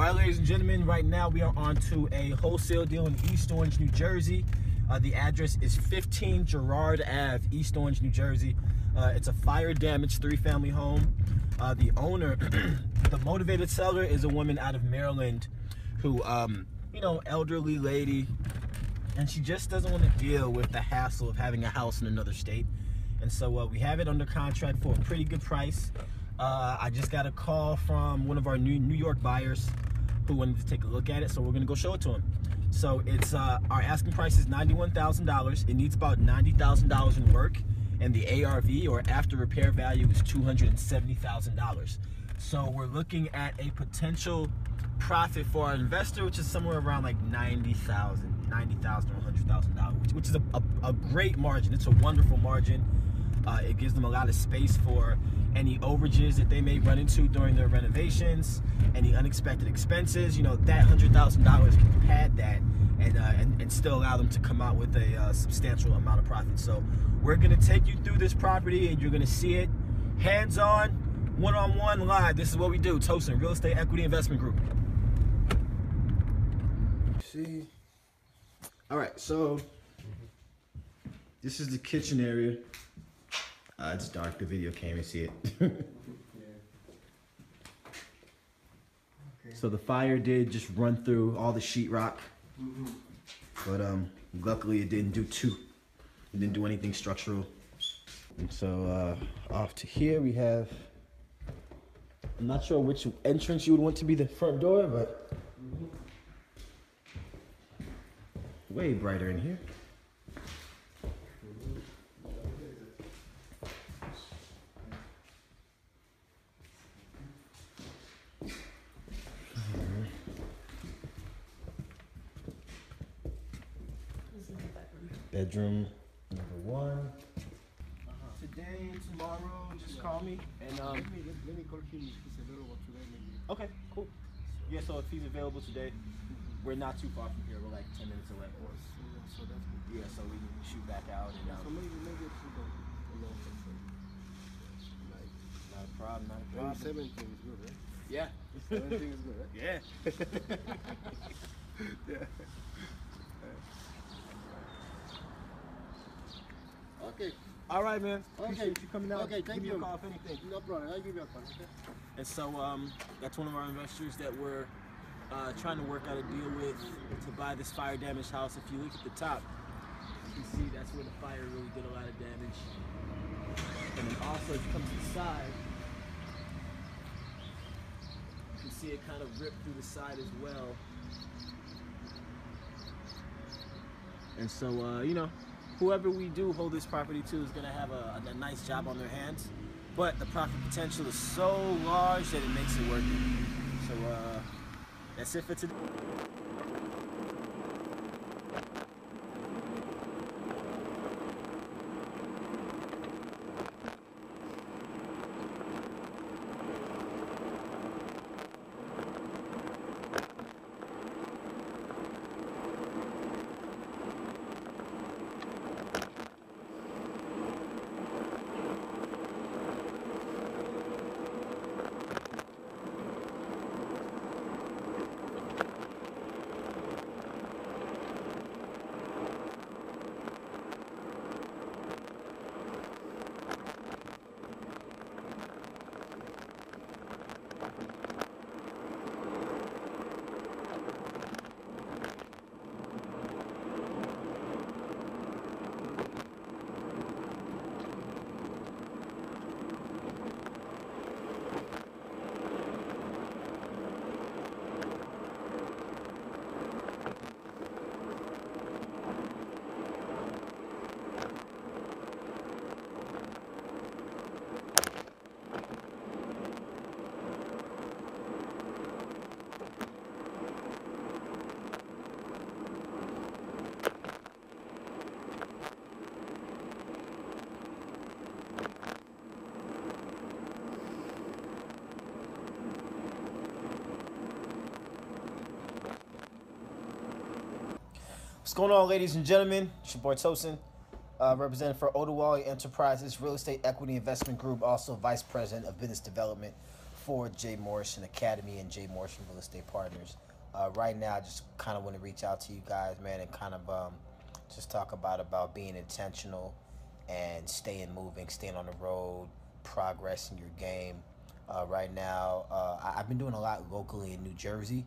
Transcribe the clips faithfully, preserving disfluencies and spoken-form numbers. All right, ladies and gentlemen, right now we are on to a wholesale deal in East Orange, New Jersey. Uh, the address is fifteen Girard Avenue, East Orange, New Jersey. Uh, it's a fire-damaged three-family home. Uh, the owner, the motivated seller, is a woman out of Maryland who, um, you know, elderly lady, and she just doesn't want to deal with the hassle of having a house in another state. And so uh, we have it under contract for a pretty good price. Uh, I just got a call from one of our new New York buyers who wanted to take a look at it, so we're gonna go show it to him. So it's uh, our asking price is ninety-one thousand dollars. It needs about ninety thousand dollars in work, and the A R V, or after repair value, is two hundred seventy thousand dollars. So we're looking at a potential profit for our investor, which is somewhere around like ninety thousand dollars, ninety thousand dollars or one hundred thousand dollars, which, which is a, a, a great margin. It's a wonderful margin. Uh, it gives them a lot of space for any overages that they may run into during their renovations, any unexpected expenses. You know, that one hundred thousand dollars can pad that and, uh, and, and still allow them to come out with a uh, substantial amount of profit. So we're going to take you through this property, and you're going to see it hands-on, one-on-one, live. This is what we do. Tosin, Real Estate Equity Investment Group. See? All right, so this is the kitchen area. Uh, it's dark, the video can't even see it. Yeah. Okay. So the fire did just run through all the sheetrock, mm-hmm. but um, luckily it didn't do too. It didn't do anything structural. And so uh, off to here we have, I'm not sure which entrance you would want to be the front door, but mm-hmm. way brighter in here. Bedroom number one. Uh-huh. Today, tomorrow, just yeah. call me and um. Let me, let me call him if he's available today. Maybe. Okay, cool. Yeah, so if he's available today, mm-hmm. we're not too far from here. We're like ten minutes away. Oh, so, so that's good. Yeah, so we can shoot back out and. Um, so maybe maybe it's alone. Like not a problem. Not a problem. Seventeen is good, right? Yeah. Seventeen is good, right? Yeah. Yeah. Okay. All right, man. Appreciate okay. you coming out. Okay, thank you. Give me a call if anything. No problem. I'll give you a call. Okay. And so um, that's one of our investors that we're uh, trying to work out a deal with to buy this fire-damaged house. If you look at the top, you can see that's where the fire really did a lot of damage. And then also, if you come to the side, you can see it kind of ripped through the side as well. And so, uh, you know, whoever we do hold this property to is going to have a, a nice job on their hands, but the profit potential is so large that it makes it worth it. So uh, that's it for today. What's going on, ladies and gentlemen? It's your boy Tosin, uh, representing for Odewale Enterprises, Real Estate Equity Investment Group, also Vice President of Business Development for Jay Morrison Academy and Jay Morrison Real Estate Partners. Uh, right now, I just kind of want to reach out to you guys, man, and kind of um, just talk about about being intentional and staying moving, staying on the road, progressing your game. Uh, right now, uh, I, I've been doing a lot locally in New Jersey,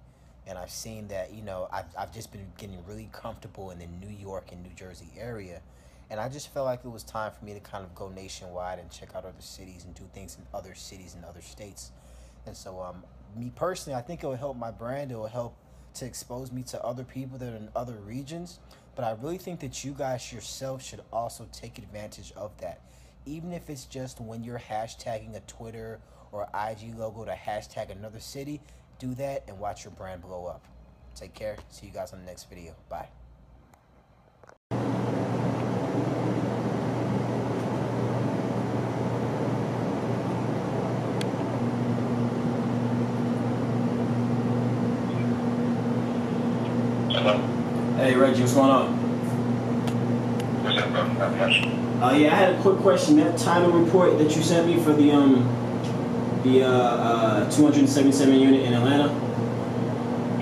and I've seen that, you know, I've, I've just been getting really comfortable in the New York and New Jersey area. And I just felt like it was time for me to kind of go nationwide and check out other cities and do things in other cities and other states. And so um, me personally, I think it will help my brand. It will help to expose me to other people that are in other regions. But I really think that you guys yourself should also take advantage of that. Even if it's just when you're hashtagging a Twitter or I G logo to hashtag another city, do that and watch your brand blow up. Take care. See you guys on the next video. Bye. Hey Reggie, what's going on? What's up, bro? Not much. Uh, yeah, I had a quick question. That title report that you sent me for the um the uh, uh two hundred seventy-seven unit in Atlanta.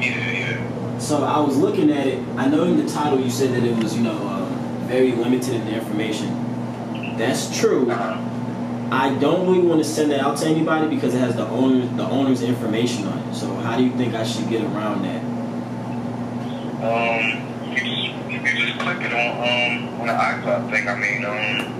Yeah, yeah. So I was looking at it. I know in the title you said that it was, you know, uh, very limited in the information. That's true. Uh-huh. I don't really want to send that out to anybody because it has the owner the owner's information on it. So how do you think I should get around that? Um. You just, you just click it on um on the iCloud thing. I mean, um,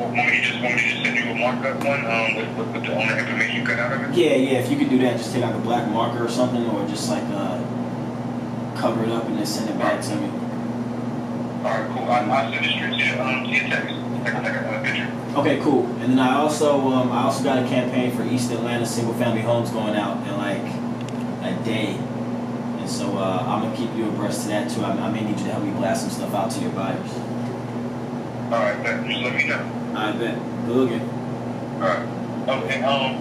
want me to just want me to just send you a markup one um with, with, with the owner information cut out of it? Yeah, yeah. If you could do that, just take out the black marker or something, or just like uh cover it up and then send it back to me. All right, cool. I I'll send it straight to you, um to your text. Take a, take a picture. Okay, cool. And then I also um I also got a campaign for East Atlanta single family homes going out in like a day. So uh, I'm going to keep you abreast to that, too. I, I may need you to help me blast some stuff out to your buyers. All right, bet. Just let me know. I bet. Good looking. All right. Oh, and, um,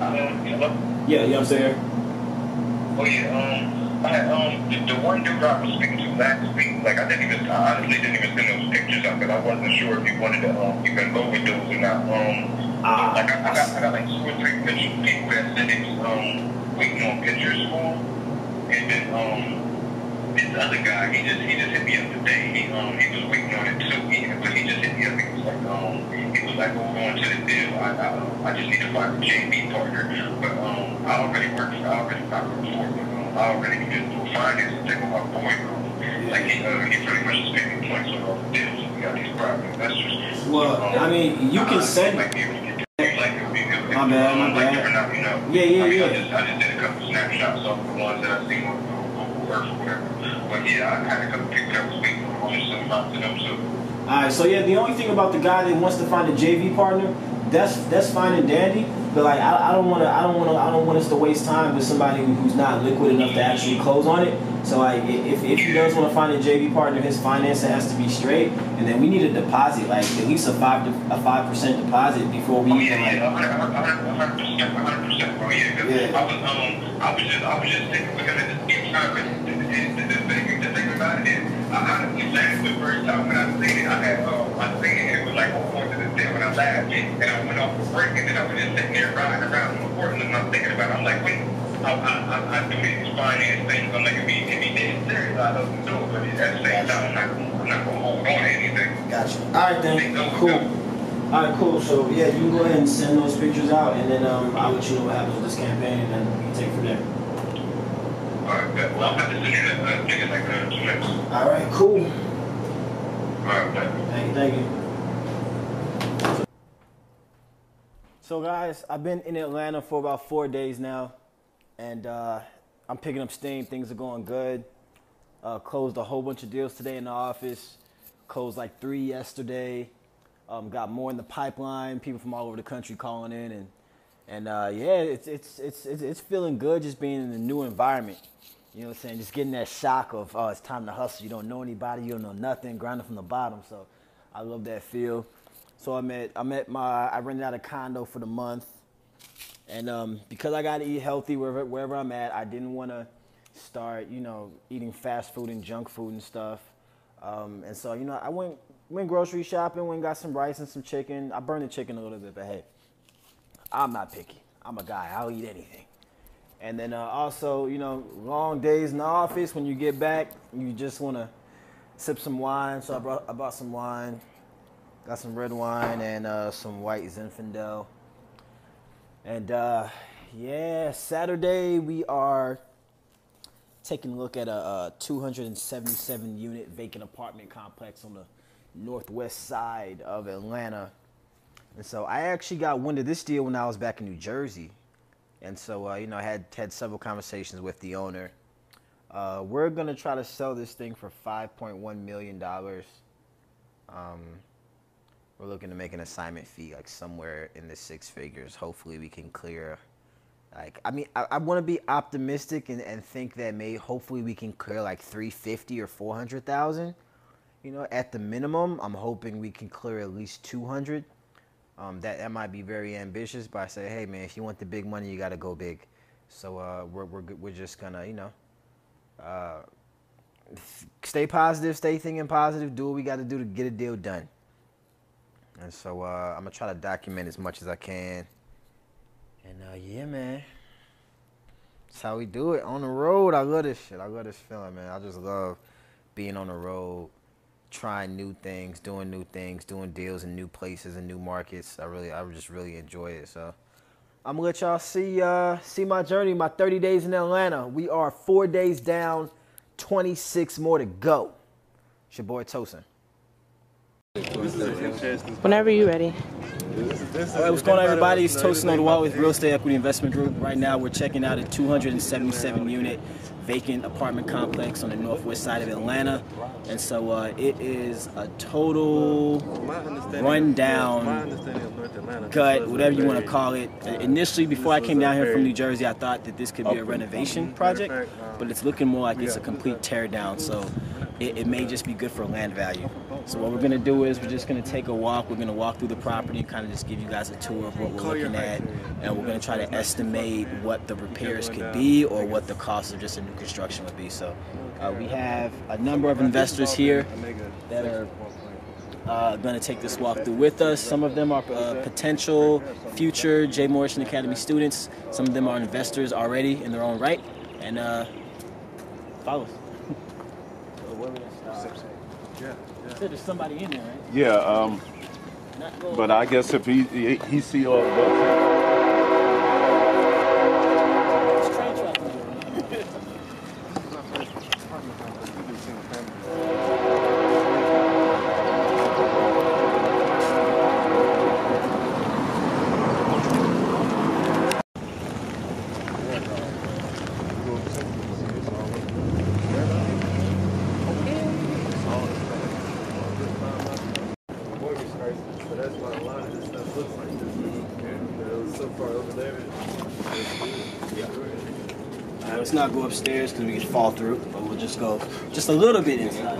I don't, hello? Yeah, yeah, I'm still here. Oh, yeah, um, I had, um, the, the one dude I was speaking to last week, like, I didn't even, I honestly didn't even send those pictures out because I wasn't sure if you wanted to, um, you can go with those or not. Um, ah, like, I, I, got, I got, like, two or three pictures, people that sent it, um, waiting on pictures for. And then um, this other guy, he just he just hit me up today. He um he was waiting on it too. He, but he just hit me up. He was like um he was like, oh, going to the deal. I I, I just need to find a J V partner. But um I already work for I already I work for but um, I already did for finance and thing with my boy. Um, like he uh, he pretty much is picking points on all the deals. So we got these private investors. Well, um, I mean, you can send. Like, My bad, my bad. You know, yeah, yeah, I mean, yeah. I just, I just did a couple snapshots off the ones that I've seen on Google Earth or whatever. But yeah, I had a couple pictures I was waiting on and sent them out to them, so. Alright, so yeah, the only thing about the guy that wants to find a J V partner, that's that's fine and dandy. But like, I, I don't want to, I don't want to, I don't want us to waste time with somebody who's not liquid enough to actually close on it. So like, if if he does want to find a J V partner, his financing has to be straight, and then we need a deposit, like at least a five to, a five percent deposit before we. Oh yeah, like, yeah, one hundred percent, one hundred percent, bro. Yeah, yeah. I was um, I was just, I was just thinking because at the time, and the thing, the thing about it is, I honestly laughed the first time when I seen it. I had, um, I seen it, it was like all points of the day when I laughed, and I went off the break, and then I was just sitting there. Riding around in Portland and I'm thinking about it. I'm like, wait, I, I, I, I do these finance things. I'm like, if he, if he did serious, I don't do it. But at the same time, I'm not going to hold on to anything. Gotcha. All right, then. Cool. All right, cool. So, yeah, you can go ahead and send those pictures out, and then um, I'll let you know what happens with this campaign, and then we can take it from there. All right, good. Well, I'll have to send you that ticket like that in two minutes. All right, cool. All right, good. Thank you, thank you. So guys, I've been in Atlanta for about four days now, and uh, I'm picking up steam. Things are going good. Uh, closed a whole bunch of deals today in the office. Closed like three yesterday. Um, got more in the pipeline. People from all over the country calling in, and and uh, yeah, it's, it's it's it's it's feeling good just being in a new environment. You know what I'm saying? Just getting that shock of oh, it's time to hustle. You don't know anybody. You don't know nothing. Grinding from the bottom. So I love that feel. So I'm at, I'm at my, I rented out a condo for the month, and um, because I got to eat healthy wherever, wherever I'm at, I didn't want to start, you know, eating fast food and junk food and stuff, um, and so, you know, I went, went grocery shopping, went and got some rice and some chicken. I burned the chicken a little bit, but hey, I'm not picky. I'm a guy. I'll eat anything. And then uh, also, you know, long days in the office. When you get back, you just want to sip some wine. So I brought, I bought some wine. Got some red wine and uh, some white Zinfandel. And uh, yeah, Saturday we are taking a look at a, a two hundred seventy-seven unit vacant apartment complex on the northwest side of Atlanta. And so I actually got wind of this deal when I was back in New Jersey. And so, uh, you know, I had, had several conversations with the owner. Uh, we're going to try to sell this thing for five point one million dollars. Um, we're looking to make an assignment fee, like, somewhere in the six figures. Hopefully we can clear, like, I mean, I, I want to be optimistic and, and think that maybe hopefully we can clear, like, three fifty or four hundred thousand. You know, at the minimum, I'm hoping we can clear at least two hundred. Um, that, that might be very ambitious, but I say, hey, man, if you want the big money, you got to go big. So uh, we're, we're, we're just going to, you know, uh, stay positive, stay thinking positive, do what we got to do to get a deal done. And so uh, I'm going to try to document as much as I can. And, uh, yeah, man, that's how we do it. On the road, I love this shit. I love this feeling, man. I just love being on the road, trying new things, doing new things, doing deals in new places and new markets. I really, I just really enjoy it. So I'm going to let y'all see, uh, see my journey, my thirty days in Atlanta. We are four days down, twenty-six more to go. It's your boy, Tosin. Whenever you're ready. All right, what's going on, everybody? It's Tosin Odewale with Real Estate Equity Investment Group. Right now, we're checking out a two hundred seventy-seven unit vacant apartment complex on the northwest side of Atlanta. And so uh, it is a total rundown, gut, whatever you want to call it. Initially, before I came down here from New Jersey, I thought that this could be a renovation project, but it's looking more like it's a complete teardown. So it, it may just be good for land value. So what we're going to do is we're just going to take a walk. We're going to walk through the property and kind of just give you guys a tour of what we're looking at. And we're going to try to estimate what the repairs could be or what the cost of just a new construction would be. So uh, we have a number of investors here that are uh, going to take this walk through with us. Some of them are uh, potential future Jay Morrison Academy students. Some of them are investors already in their own right. And uh, follow us. Yeah, yeah. You said there's somebody in there, right? Yeah, um, but I guess if he he, he see all the train traffic. Not go upstairs because we could fall through, but we'll just go just a little bit inside.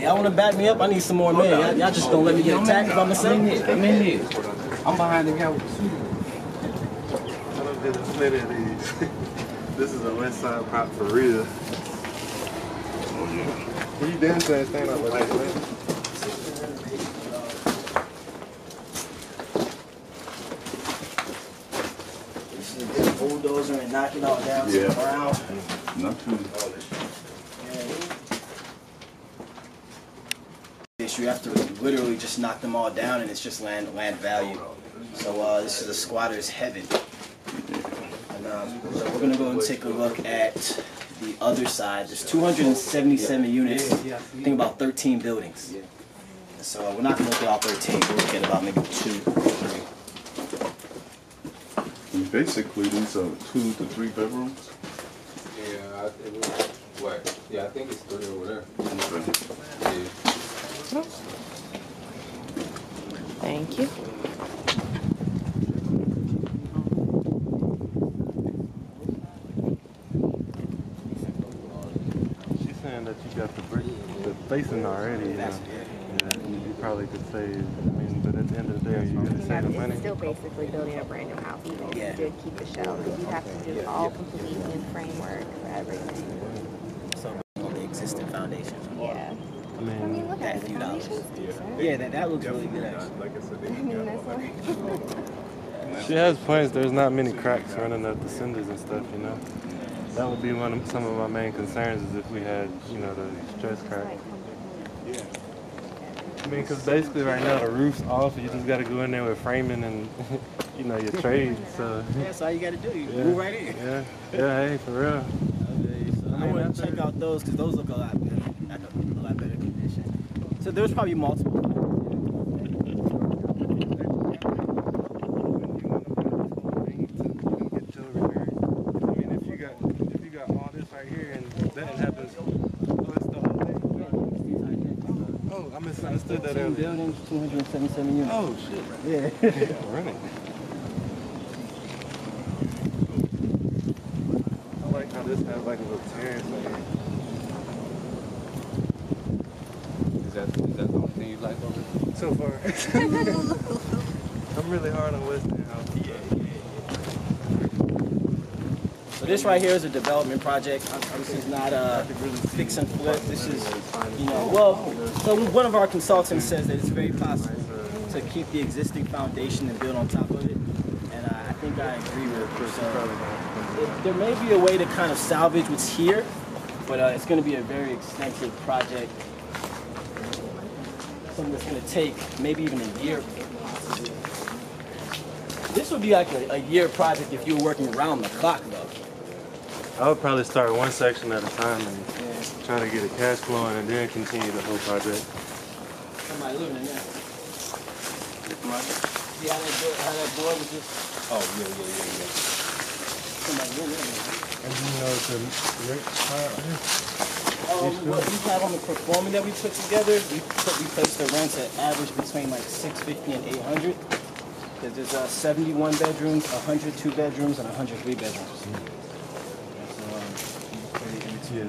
Y'all want to back me up? I need some more men. Y'all just don't let me get attacked if I'm the same here. I'm in here. I'm behind the guy with the suit. This is a west side prop for real. Oh yeah. You dancing and stand up like and knock it all down yeah. to the ground. Mm-hmm. You have to literally just knock them all down and it's just land land value. So uh, this is a squatter's heaven. And, um, so we're going to go and take a look at the other side. There's two hundred seventy-seven units, I think about thirteen buildings. So uh, we're not going to look at all thirteen, we'll look at about maybe two or three. Basically, these are two to three bedrooms. Yeah, I think it's what? Yeah, I think it's three over there. Okay. Yeah. Thank you. She's saying that you got the brick, the facing already. You know? You probably could save. At the end of the day, you gonna save the money? It's still basically building a brand new house, even if yeah. you did keep the shell. You have to do yeah. all complete new framework for everything. So on the existing foundation. Yeah. I mean, I mean look at the foundation. Yeah, yeah that, that looks really good actually. I mean, that's She has points. There's not many cracks running up the cinders and stuff, you know. That would be one of some of my main concerns is if we had, you know, the stress crack. I mean, because basically right now the roof's off. You just got to go in there with framing and, you know, your trade. So that's all you got to do. You yeah. move right in. Yeah, yeah, hey, for real. Okay, so I, I want to check out those because those look a lot better. A lot better condition. So there's probably multiple. Buildings, two hundred seventy-seven units. Oh shit! Yeah. Yeah, right. I like how this has like a little terrace on here. Is that is that the only thing you like over there? So far. I'm really hard on West End House. Yeah, yeah, yeah. So this right here is a development project. I'm, I'm, this is not a fix and flip. This is, you know, well. So one of our consultants says that it's very possible to keep the existing foundation and build on top of it, and I, I think I agree with her. So it, there may be a way to kind of salvage what's here, but uh, it's going to be a very extensive project, something that's going to take maybe even a year. This would be like a, a year project if you were working around the clock, though. I would probably start one section at a time and yeah. try to get a cash flowing and then continue the whole project. Somebody living in there. See how that door, how that door was just... Oh, yeah, yeah, yeah, yeah. Somebody living in there. And you know it's a rich part here? Um, well, we have on the performance that we put together, we, put, we placed the rents at average between like six fifty and eight hundred. Because there's uh, seventy-one bedrooms, one hundred two bedrooms, and one hundred three bedrooms. Mm-hmm. Yeah.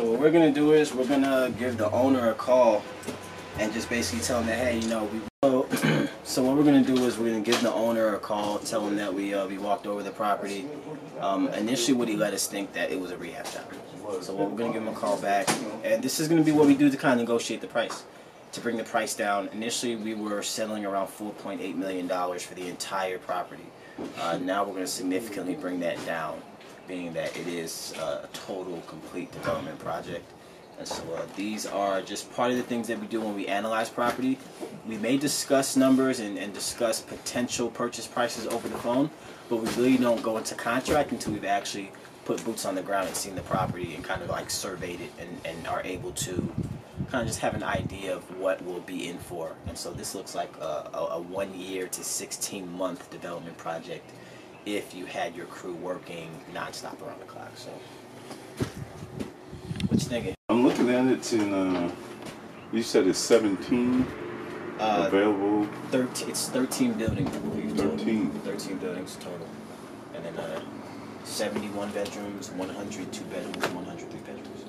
What we're gonna do is we're gonna give the owner a call and just basically tell them that, hey, you know, we so, so what we're gonna do is we're gonna give the owner a call, tell him that we uh, we walked over the property. Um, initially, what he let us think that it was a rehab shop. So what we're gonna give him a call back, and this is gonna be what we do to kind of negotiate the price, to bring the price down. Initially, we were settling around four point eight million dollars for the entire property. Uh, now we're gonna significantly bring that down, being that it is uh, a total, complete development project. And so uh, these are just part of the things that we do when we analyze property. We may discuss numbers and, and discuss potential purchase prices over the phone, but we really don't go into contract until we've actually put boots on the ground and seen the property and kind of like surveyed it and, and are able to kind of just have an idea of what we'll be in for. And so this looks like a, a, a one year to sixteen month development project if you had your crew working non-stop around the clock. So, what you thinking? I'm looking at it in, uh, you said it's seventeen uh, available? thirteen, it's thirteen buildings. thirteen. Total. thirteen buildings total. And then uh, seventy-one bedrooms, one hundred two bedrooms, one hundred three bedrooms.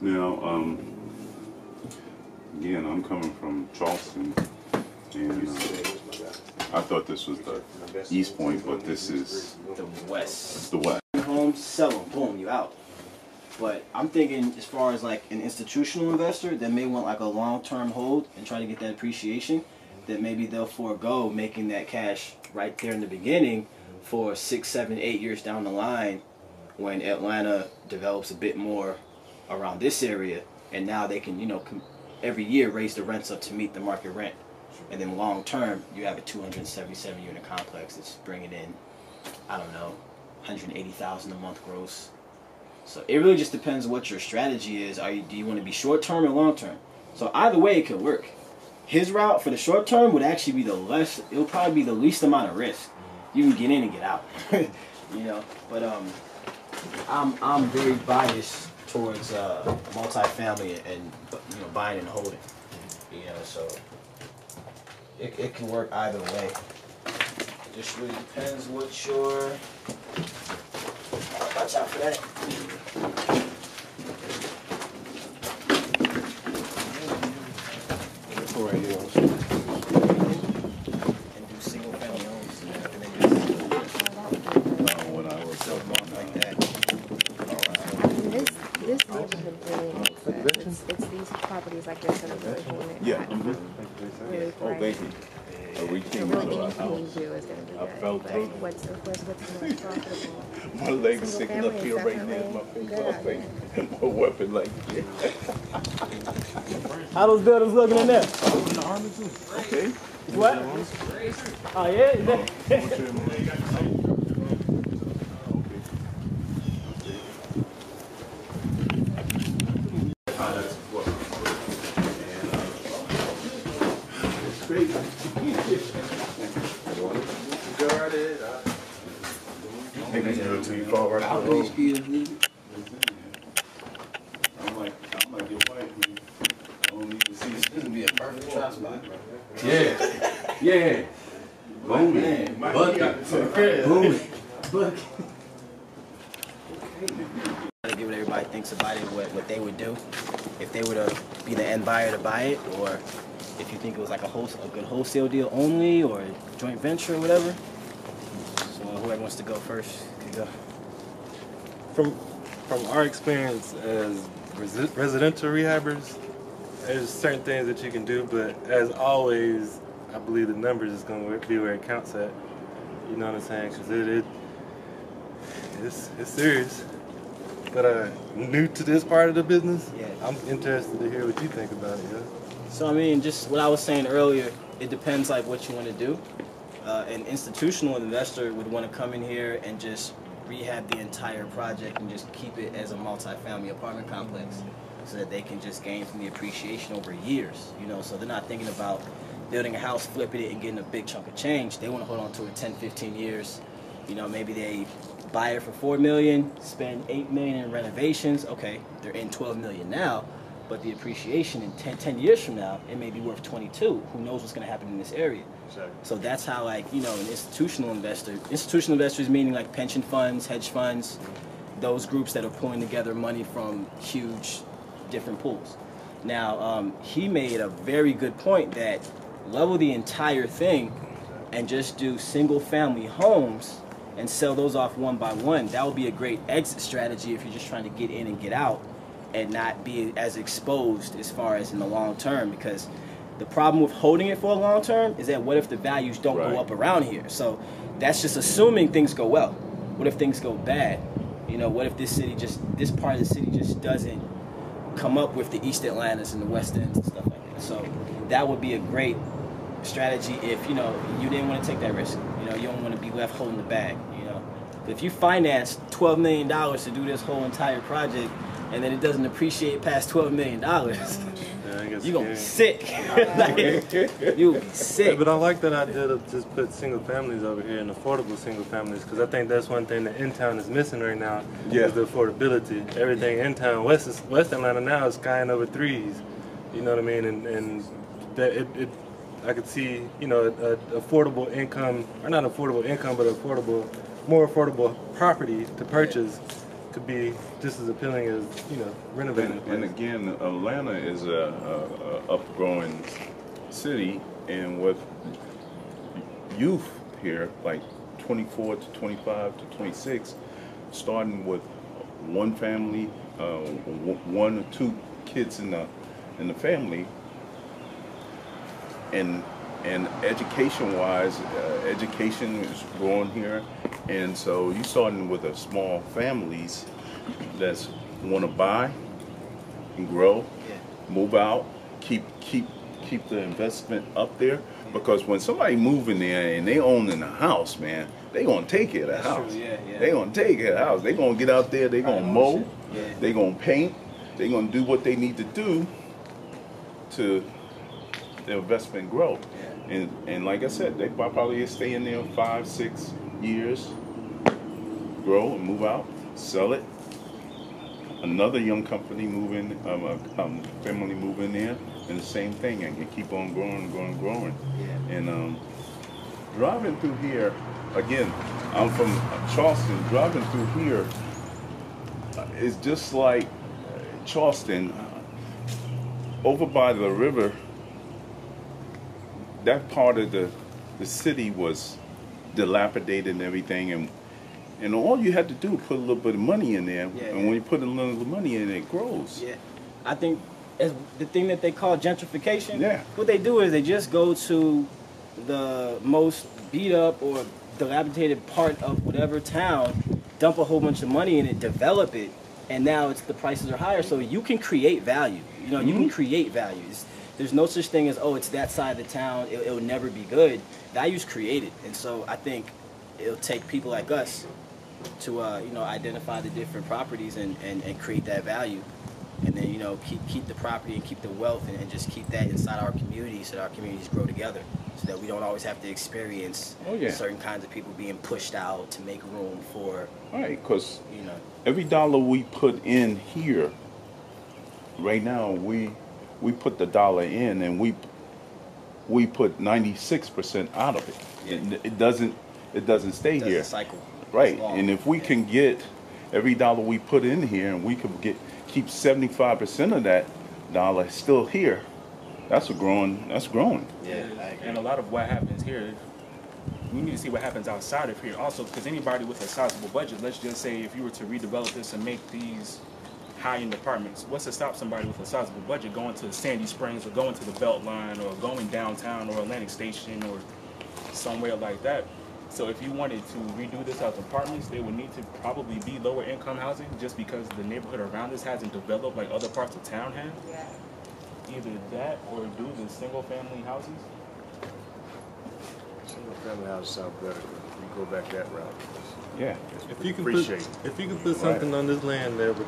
Now, um, again, I'm coming from Charleston, and uh, I thought this was the East Point, but this is the West. The West. Home, sell them, boom, you out. But I'm thinking, as far as like an institutional investor that may want like a long-term hold and try to get that appreciation, that maybe they'll forego making that cash right there in the beginning for six, seven, eight years down the line, when Atlanta develops a bit more around this area, and now they can, you know, every year raise the rents up to meet the market rent. And then long term, you have a two hundred seventy-seven unit complex that's bringing in, I don't know, one hundred eighty thousand a month gross. So it really just depends what your strategy is. Are you, do you want to be short term or long term? So either way, it could work. His route for the short term would actually be the less, it'll probably be the least amount of risk. You can get in and get out, you know. But um, I'm I'm very biased towards uh, multifamily and, and you know, buying and holding, you know. So it it can work either way. It just really depends what your. Watch out for that. Right here also. And do single family homes and everything. No, when I was something like that. All right. This this neighborhood really makes sense. It's, it's these properties like this that are really doing it. Yeah. Mm-hmm. Really oh, thank you. Yeah. So we came so into our house. Do is going to be I good. Felt like what's what's what's more profitable. My leg is sticking up here right now. My face all fake. My weapon like yeah. How those buildings looking in there? Okay. What? Oh yeah. Is that yeah, yeah, booming, bucket, booming, bucket. Okay. Give what everybody thinks about it, what, what they would do, if they were to be the end buyer to buy it, or if you think it was like a whole, a good wholesale deal only, or a joint venture or whatever. So whoever wants to go first can go. From from our experience as resi residential rehabbers, there's certain things that you can do, but as always, I believe the numbers is going to be where it counts at. You know what I'm saying? Because it, it, it's, it's serious. But uh, new to this part of the business, yeah. I'm interested to hear what you think about it. Yeah? So, I mean, just what I was saying earlier, it depends, like, what you want to do. Uh, an institutional investor would want to come in here and just rehab the entire project and just keep it as a multifamily apartment complex so that they can just gain from the appreciation over years, you know? So they're not thinking about building a house, flipping it, and getting a big chunk of change. They want to hold on to it ten, fifteen years. You know, maybe they buy it for four million dollars, spend eight million dollars in renovations. Okay, they're in twelve million dollars now, but the appreciation in ten, ten years from now, it may be worth twenty-two. Who knows what's going to happen in this area? Exactly. So that's how, like, you know, an institutional investor, institutional investors meaning like pension funds, hedge funds, those groups that are pulling together money from huge different pools. Now, um, he made a very good point that level the entire thing and just do single family homes and sell those off one by one. That would be a great exit strategy if you're just trying to get in and get out and not be as exposed as far as in the long term, because the problem with holding it for a long term is that what if the values don't right. go up around here? So that's just assuming things go well. What if things go bad? You know, what if this city just, this part of the city just doesn't come up with the East Atlantas and the West Ends and stuff like that? So that would be a great strategy if, you know, you didn't want to take that risk. You know, you don't want to be left holding the bag, you know. But if you finance twelve million dollars to do this whole entire project and then it doesn't appreciate past twelve million dollars, yeah, you're going to be sick. Like, you'll be sick. Yeah, but I like that idea to just put single families over here and affordable single families, because I think that's one thing that in-town is missing right now, yeah. is the affordability. Everything in-town, West, is, West Atlanta now is skying over threes, you know what I mean, and, and that it, it, I could see, you know, a, a affordable income, or not affordable income, but affordable, more affordable property to purchase could be just as appealing as, you know, renovating. And, and again, Atlanta is a, a, a upgrowing city, and with youth here, like twenty-four to twenty-five to twenty-six, starting with one family, uh, one or two kids in the in the family. And, and education-wise, uh, education is growing here, and so you're starting with a small families that's want to buy and grow, yeah. move out, keep keep keep the investment up there, because when somebody move in there and they own in a house, man, they gonna take care of the house. Yeah, yeah. They gonna take care of the house. They gonna get out there. They gonna mow. Yeah. They gonna paint. They gonna do what they need to do to the investment grow. And and like I said, they probably stay in there five, six years, grow and move out, sell it. Another young company moving, um, a um, family move in there, and the same thing, and you keep on growing, growing, growing. Yeah. And um, driving through here, again, I'm from Charleston. Driving through here is just like Charleston. Over by the river, that part of the the city was dilapidated and everything, and and all you had to do was put a little bit of money in there, yeah, and yeah. when you put a little money in, it grows. Yeah, I think as the thing that they call gentrification. Yeah. What they do is they just go to the most beat up or dilapidated part of whatever town, dump a whole bunch of money in it, develop it, and now it's the prices are higher, so you can create value. You know, mm-hmm. you can create values. There's no such thing as, oh, it's that side of the town, it, it'll never be good. Value's created, and so I think it'll take people like us to, uh, you know, identify the different properties and, and, and create that value. And then, you know, keep, keep the property and keep the wealth and, and just keep that inside our community so that our communities grow together, so that we don't always have to experience oh, yeah. certain kinds of people being pushed out to make room for. All right, because you know, every dollar we put in here, right now, we... we put the dollar in, and we we put ninety-six percent out of it. Yeah. It, it doesn't it doesn't stay it doesn't here. Cycle. Right. And if we yeah. can get every dollar we put in here, and we can get keep seventy-five percent of that dollar still here, that's a growing. That's growing. Yeah. And a lot of what happens here, we need to see what happens outside of here also, because anybody with a sizable budget, let's just say if you were to redevelop this and make these high-end apartments, what's to stop somebody with a sizable budget going to Sandy Springs or going to the Beltline or going downtown or Atlantic Station or somewhere like that? So if you wanted to redo this as apartments, they would need to probably be lower income housing, just because the neighborhood around this hasn't developed like other parts of town have. Yeah. Either that or do the single-family houses. Single-family houses sound better if you go back that route. Yeah. If you, can put, if you can put something right on this land there, but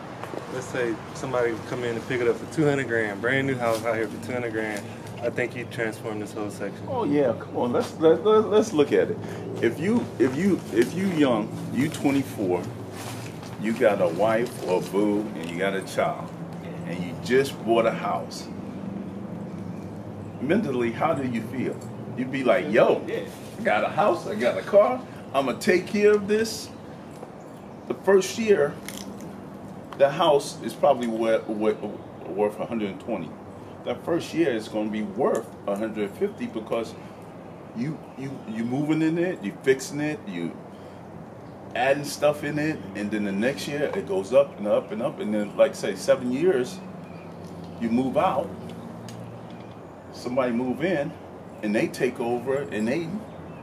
let's say somebody would come in and pick it up for two hundred grand, brand new house out here for two hundred grand, I think you'd transform this whole section. Oh yeah, come on, let's let, let, let's look at it. If you if you if you young, you twenty-four, you got a wife or a boo and you got a child, and you just bought a house. Mentally, how do you feel? You'd be like, yo, I got a house, I got a car, I'm going to take care of this. The first year, the house is probably worth, worth, worth one hundred twenty. That first year is going to be worth one hundred fifty, because you you you moving in it, you fixing it, you adding stuff in it, and then the next year it goes up and up and up, and then like say seven years, you move out. Somebody move in, and they take over, and they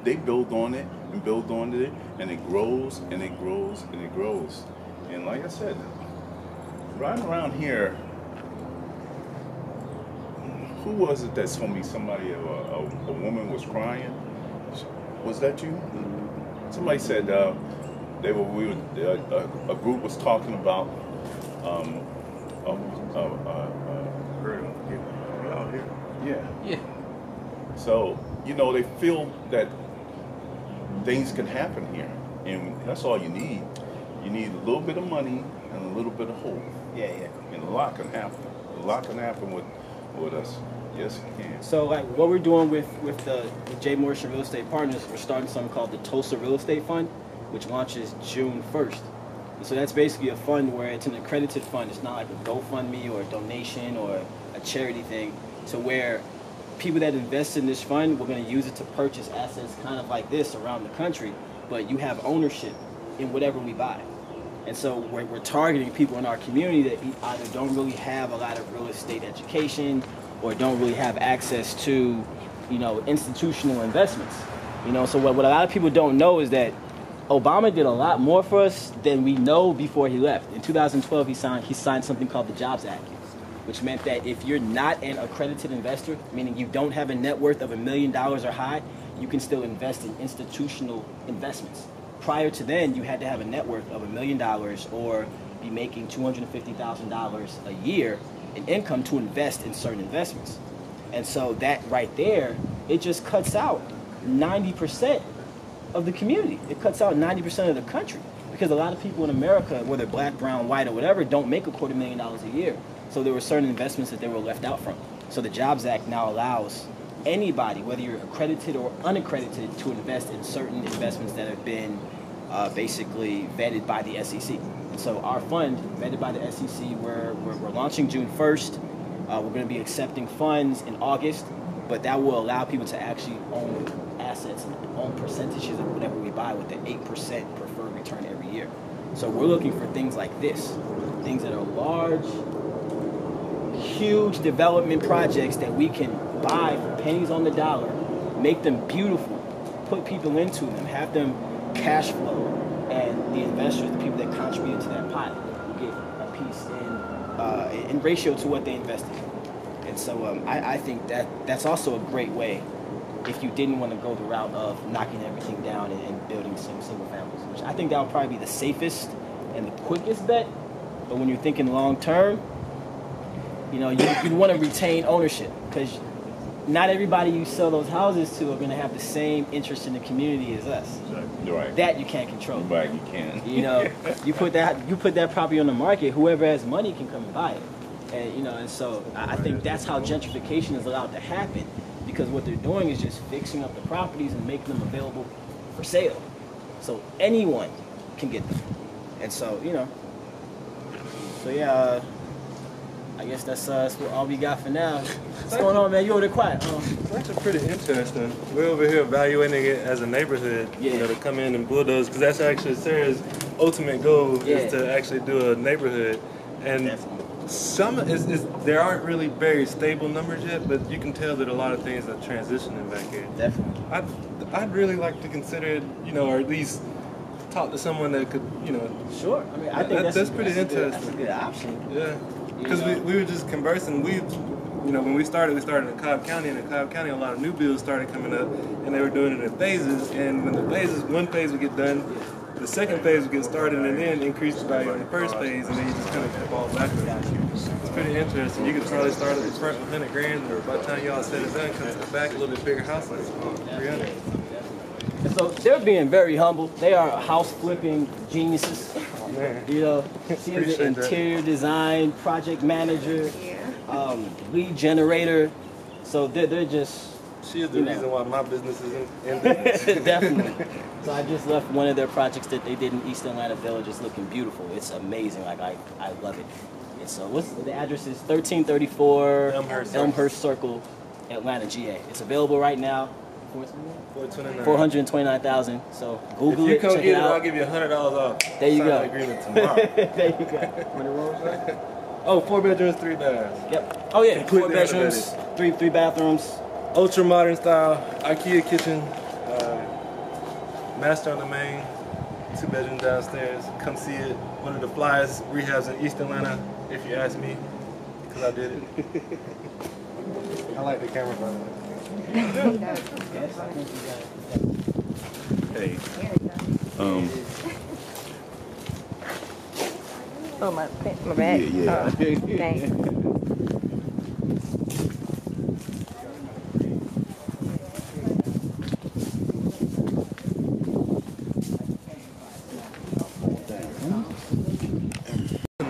they build on it. And build on it, and it grows and it grows and it grows. And like I said, riding around here, who was it that told me somebody, a, a, a woman was crying? Was that you? Somebody said uh, they were. We were uh, a, a group was talking about um, uh, uh, uh, hurting people out here. Yeah. Yeah. So you know they feel that things can happen here, and that's all you need. You need a little bit of money and a little bit of hope. Yeah, yeah. And a lot can happen. A lot can happen with, with us. Yes, it can. So, like what we're doing with with the with Jay Morrison Real Estate Partners, we're starting something called the Tulsa Real Estate Fund, which launches June first. And so that's basically a fund where it's an accredited fund. It's not like a GoFundMe or a donation or a charity thing. To where people that invest in this fund, we're going to use it to purchase assets kind of like this around the country, but you have ownership in whatever we buy. And so we're, we're targeting people in our community that either don't really have a lot of real estate education or don't really have access to, you know, institutional investments. You know, so what, what a lot of people don't know is that Obama did a lot more for us than we know before he left. In two thousand twelve, he signed, he signed something called the Jobs Act, which meant that if you're not an accredited investor, meaning you don't have a net worth of a million dollars or high, you can still invest in institutional investments. Prior to then, you had to have a net worth of a million dollars or be making two hundred fifty thousand dollars a year in income to invest in certain investments. And so that right there, it just cuts out ninety percent of the community. It cuts out ninety percent of the country, because a lot of people in America, whether black, brown, white, or whatever, don't make a quarter million dollars a year. So there were certain investments that they were left out from. So the Jobs Act now allows anybody, whether you're accredited or unaccredited, to invest in certain investments that have been uh, basically vetted by the S E C. And so our fund, vetted by the S E C, we're, we're, we're launching June first. Uh, we're going to be accepting funds in August, but that will allow people to actually own assets and own percentages of whatever we buy with the eight percent preferred return every year. So we're looking for things like this, things that are large, huge development projects that we can buy for pennies on the dollar, make them beautiful, put people into them, have them cash flow, and the investors, the people that contributed to that pot, get a piece in, uh, in ratio to what they invested. And so um, I, I think that that's also a great way if you didn't want to go the route of knocking everything down and, and building some single families, which I think that would probably be the safest and the quickest bet. But when you're thinking long term, you know, you, you want to retain ownership, because not everybody you sell those houses to are going to have the same interest in the community as us. Exactly. Right. That you can't control. Right, you can. You know, you put that you put that property on the market. Whoever has money can come and buy it, and you know, and so I, I think that's how gentrification is allowed to happen, because what they're doing is just fixing up the properties and making them available for sale, so anyone can get them. And so you know, so yeah. Uh, I guess that's, uh, that's all we got for now. What's going on, man? You over there quiet. Um, that's pretty interesting. We're over here evaluating it as a neighborhood. Yeah. You know, to come in and bulldoze, because that's actually Sarah's ultimate goal, yeah, is to actually do a neighborhood. And definitely, some is, is there aren't really very stable numbers yet, but you can tell that a lot of things are transitioning back here. Definitely. I'd, I'd really like to consider it, you know, or at least talk to someone that could, you know. Sure. I mean, I think that, that's, that's pretty that's interesting. A good, that's a good option. Yeah. Because we, we were just conversing, we, you know, when we started, we started in Cobb County, and in Cobb County a lot of new builds started coming up, and they were doing it in phases, and when the phases, one phase would get done, the second phase would get started, and then increase the value in the first phase, and then you just kind of fall backwards. It's pretty interesting. You could probably start at the front with a hundred grand, or by the time y'all said it done, come to the back, a little bit bigger house, like three hundred. So they're being very humble. They are house flipping geniuses. Oh, you know, she is an interior that. design, project manager, yeah. um, lead generator. So they're, they're just. She is the reason know. why my business is in business. Definitely. So I just left one of their projects that they did in East Atlanta Village. It's looking beautiful. It's amazing. Like I, I love it. And so what's the address is thirteen thirty-four Elmhurst, Elmhurst Circle, Atlanta, G A. It's available right now. four hundred twenty-nine thousand. So Google it. If you come it, check get it, out. I'll give you one hundred dollars off. There you Sign go. Agreement tomorrow. There you go. Oh, four bedrooms, three baths. Yep. Oh yeah, Completely four bedrooms, renovated. three three bathrooms. Ultra modern style, IKEA kitchen, uh, master on the main, two bedroom downstairs. Come see it. One of the flyest rehabs in East Atlanta, if you ask me, because I did it. I like the camera, by the way. Hey. Um. Oh my, my bad. Yeah, yeah. Oh, thanks.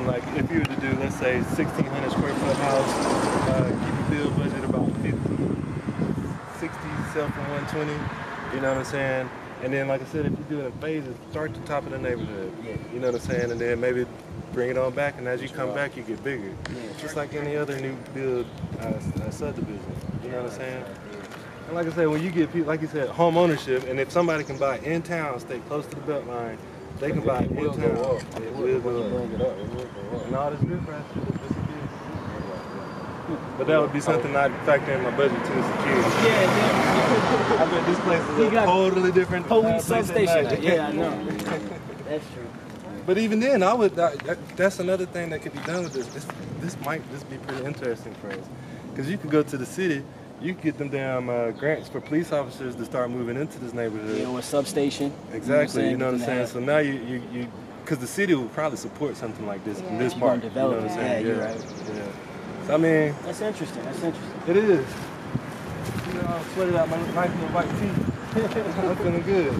Like, if you were to do, let's say, sixteen hundred square foot house, uh, keep the build budget about fifty, sixty, sell for one twenty, you know what I'm saying? And then, like I said, if you do it in phases, start the top of the neighborhood, you know what I'm saying? And then maybe bring it on back, and as you come back, you get bigger. Just like any other new build uh, subdivision, you know what I'm saying? And like I said, when you get people, like you said, home ownership, and if somebody can buy in town, stay close to the Beltline, they can buy in town. It will go up. It will go up. And all this good prices. But that would be something I'd factor in my budget too, as a kid. Yeah, yeah. I bet this place is a totally different police substation. Yeah, I know. That's true. But even then, I would. I, that, that's another thing that could be done with this. This, this might just be pretty interesting for us, because you could go to the city, you could get them damn uh, grants for police officers to start moving into this neighborhood. Yeah, or a substation. Exactly. You know what I'm saying? So now you you you, because the city would probably support something like this in this part. You know what I'm saying? Yeah, you're right. Yeah. I mean, that's interesting. That's interesting. It is. I sweat it out, my nice little white teeth. I'm feeling good.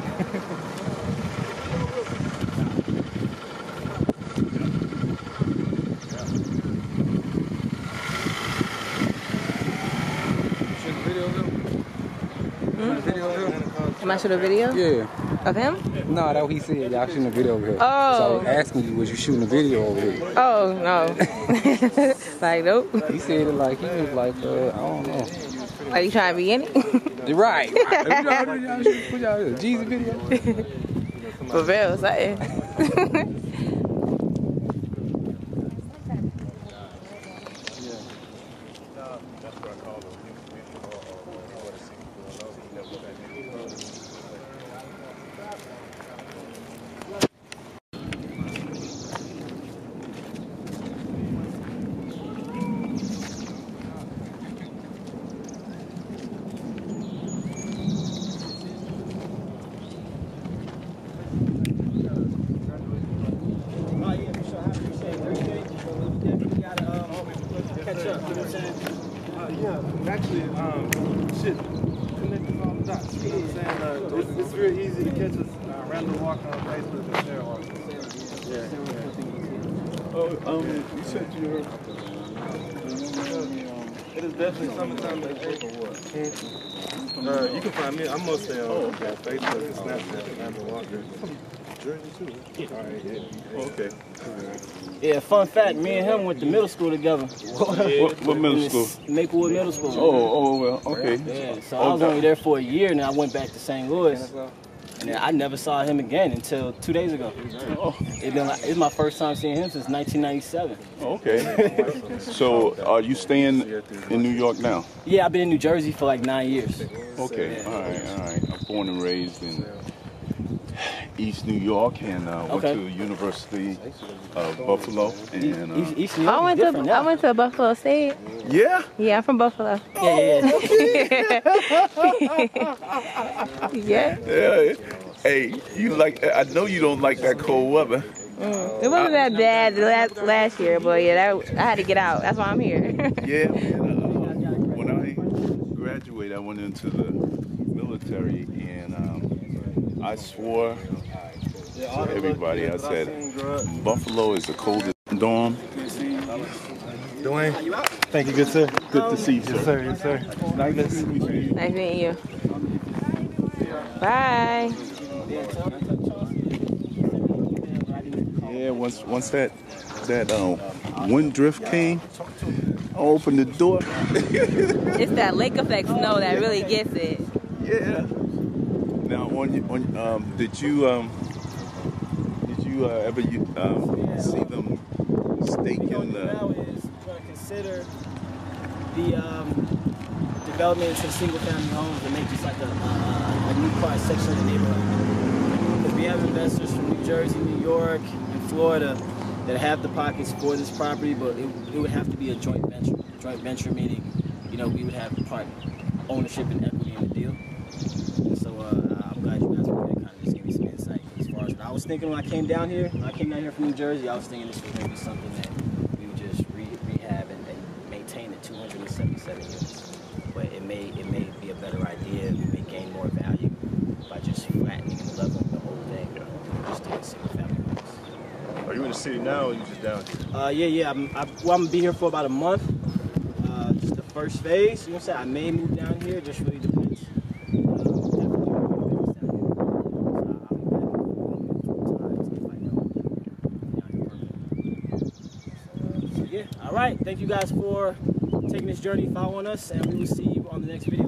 Am I shooting a video? Yeah. Of him? No, that's what he said. Y'all shooting a video of him. Oh. So I was asking you, was you shooting a video over here? Oh, no. Like, nope. He said it like, he was like, uh, I don't know. Are you trying to be in it? You're right. Jeezy video. For real, something. Yeah, fun fact, me and him went to middle school together. What, what middle school? Maplewood Middle School. Oh, oh, well, okay. Yeah, so I was only there for a year, and I went back to Saint Louis. And then I never saw him again until two days ago. Oh. It's been like, it's my first time seeing him since nineteen ninety-seven. Okay. So are you staying in New York now? Yeah, I've been in New Jersey for like nine years. Okay, yeah. all right, all right. I'm born and raised in East New York, and uh, went okay. to University of Buffalo. And, uh, East, East New York I went to now. I went to Buffalo State. Yeah. Yeah, I'm from Buffalo. Oh, yeah, yeah. yeah. Yeah. Hey, you like? I know you don't like that cold weather. Mm. It wasn't I, that bad last last year, but yeah, that, I had to get out. That's why I'm here. yeah. Man, uh, when I graduated, I went into the military, and um, I swore. So everybody, I said, Buffalo is the coldest dorm. Dwayne, thank you, good sir. Good to see you, sir. Yes, sir. Yes, sir. Nice to meet you. Nice meeting you. Bye. Yeah, once once that that um, wind drift came, I opened the door. It's that lake effect snow that really gets it. Yeah. Now, on, on um, did you um. Uh, ever you um, yeah, see them staking the? Now is going to consider the um, development of single-family homes and make just like a, uh, a new part section of the neighborhood. Because we have investors from New Jersey, New York, and Florida that have the pockets for this property, but it, it would have to be a joint venture. A joint venture meaning, you know, we would have part ownership and equity in the deal. And so uh, I'm glad you guys were here. I was thinking when I came down here, when I came down here from New Jersey, I was thinking this was going to be something that we would just re rehab and, and maintain at two hundred seventy-seven units. But it may it may be a better idea, we may gain more value by just flattening the level of the whole thing. Yeah. Just doing single family homes. Are you in the city now or are you just down here? Uh, yeah, yeah. I'm, I, well, I'm going to be here for about a month. Uh, just the first phase. You know what I'm saying? I may move down here, just really depends. All right, thank you guys for taking this journey, following us, and we will see you on the next video.